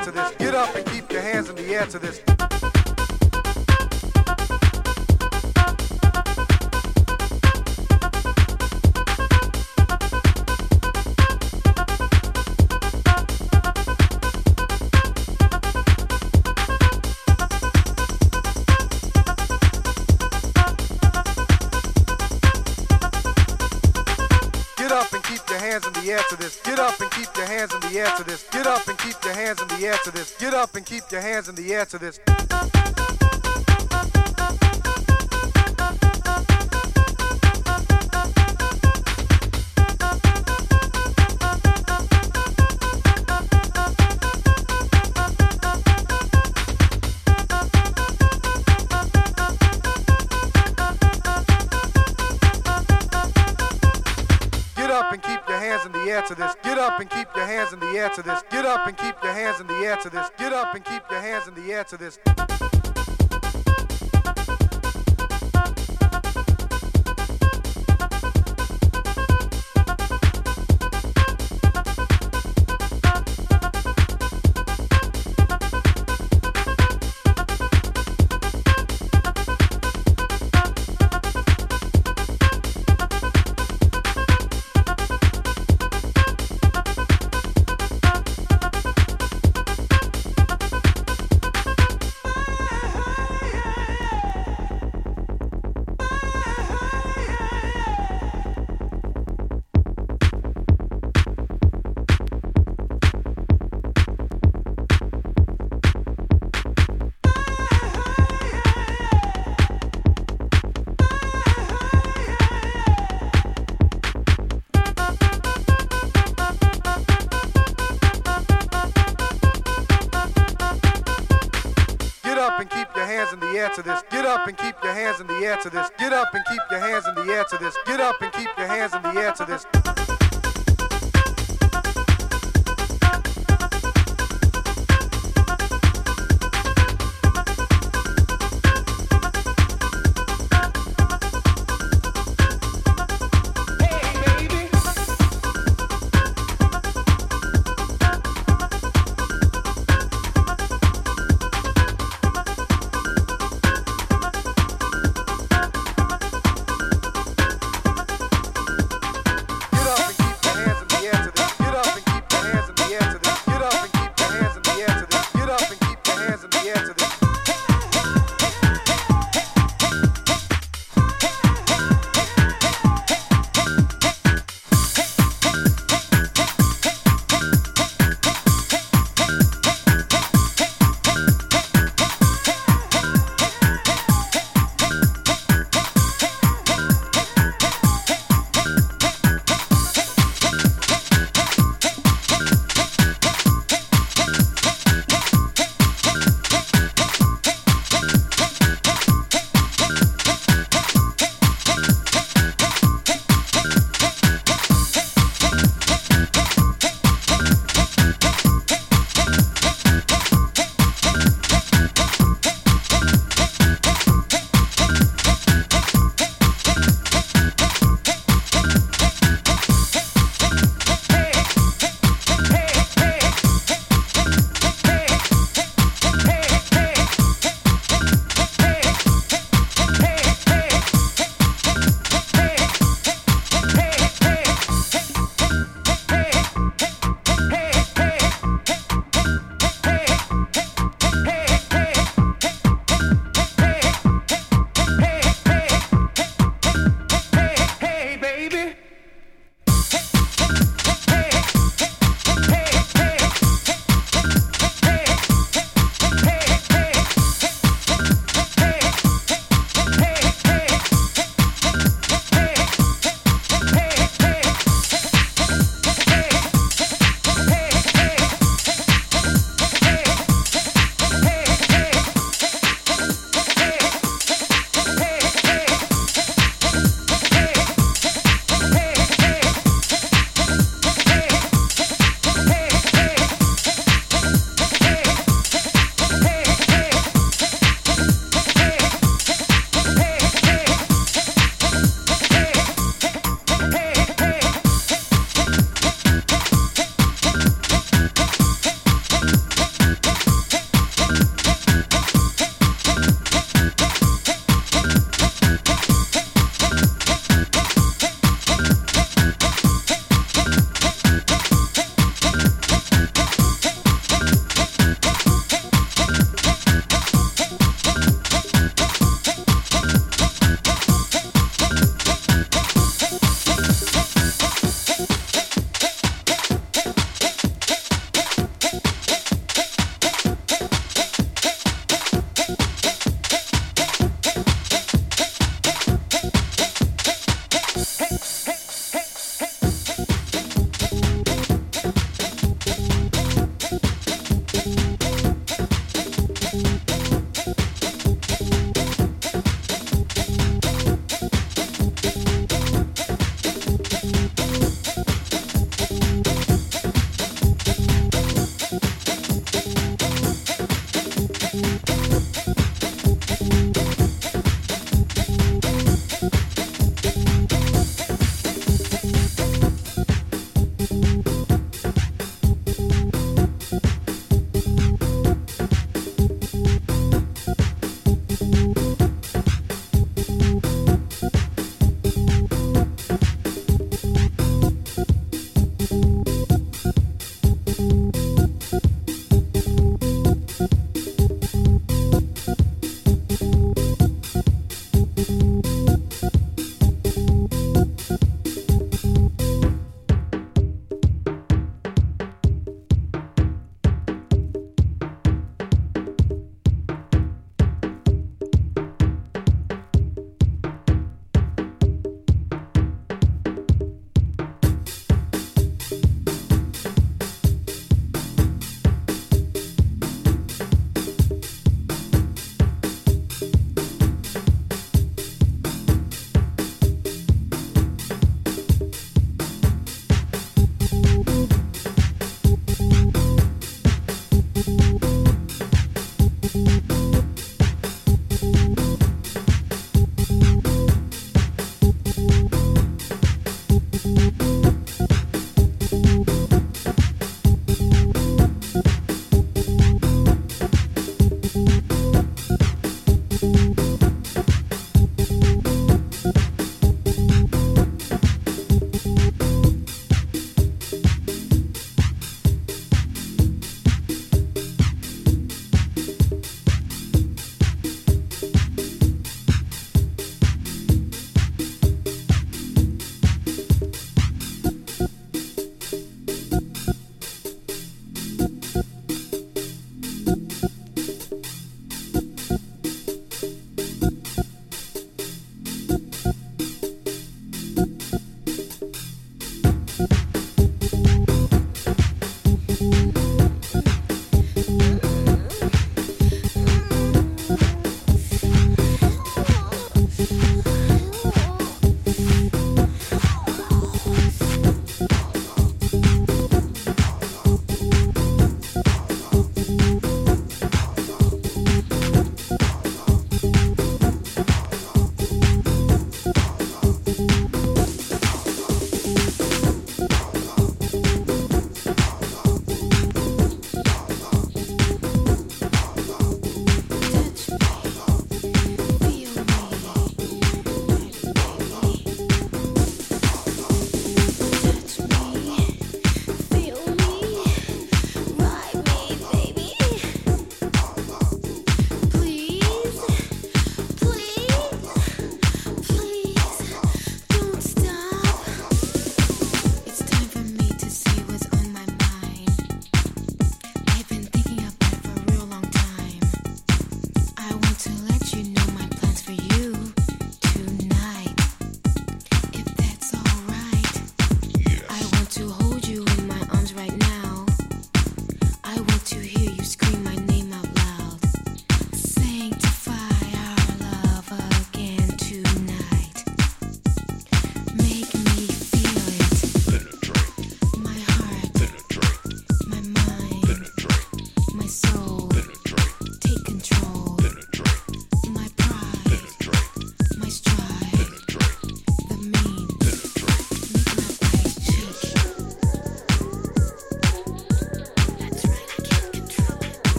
air to this. Get up and keep your hands in the air to this. Get up and keep your hands in the air to this. Get up and keep your hands in the air to this. To this. Get up and keep your hands in the air to this. Get up and keep your hands in the air to this. To this. Get up and keep your hands in the air to this. Get up and keep your hands in the air to this. Get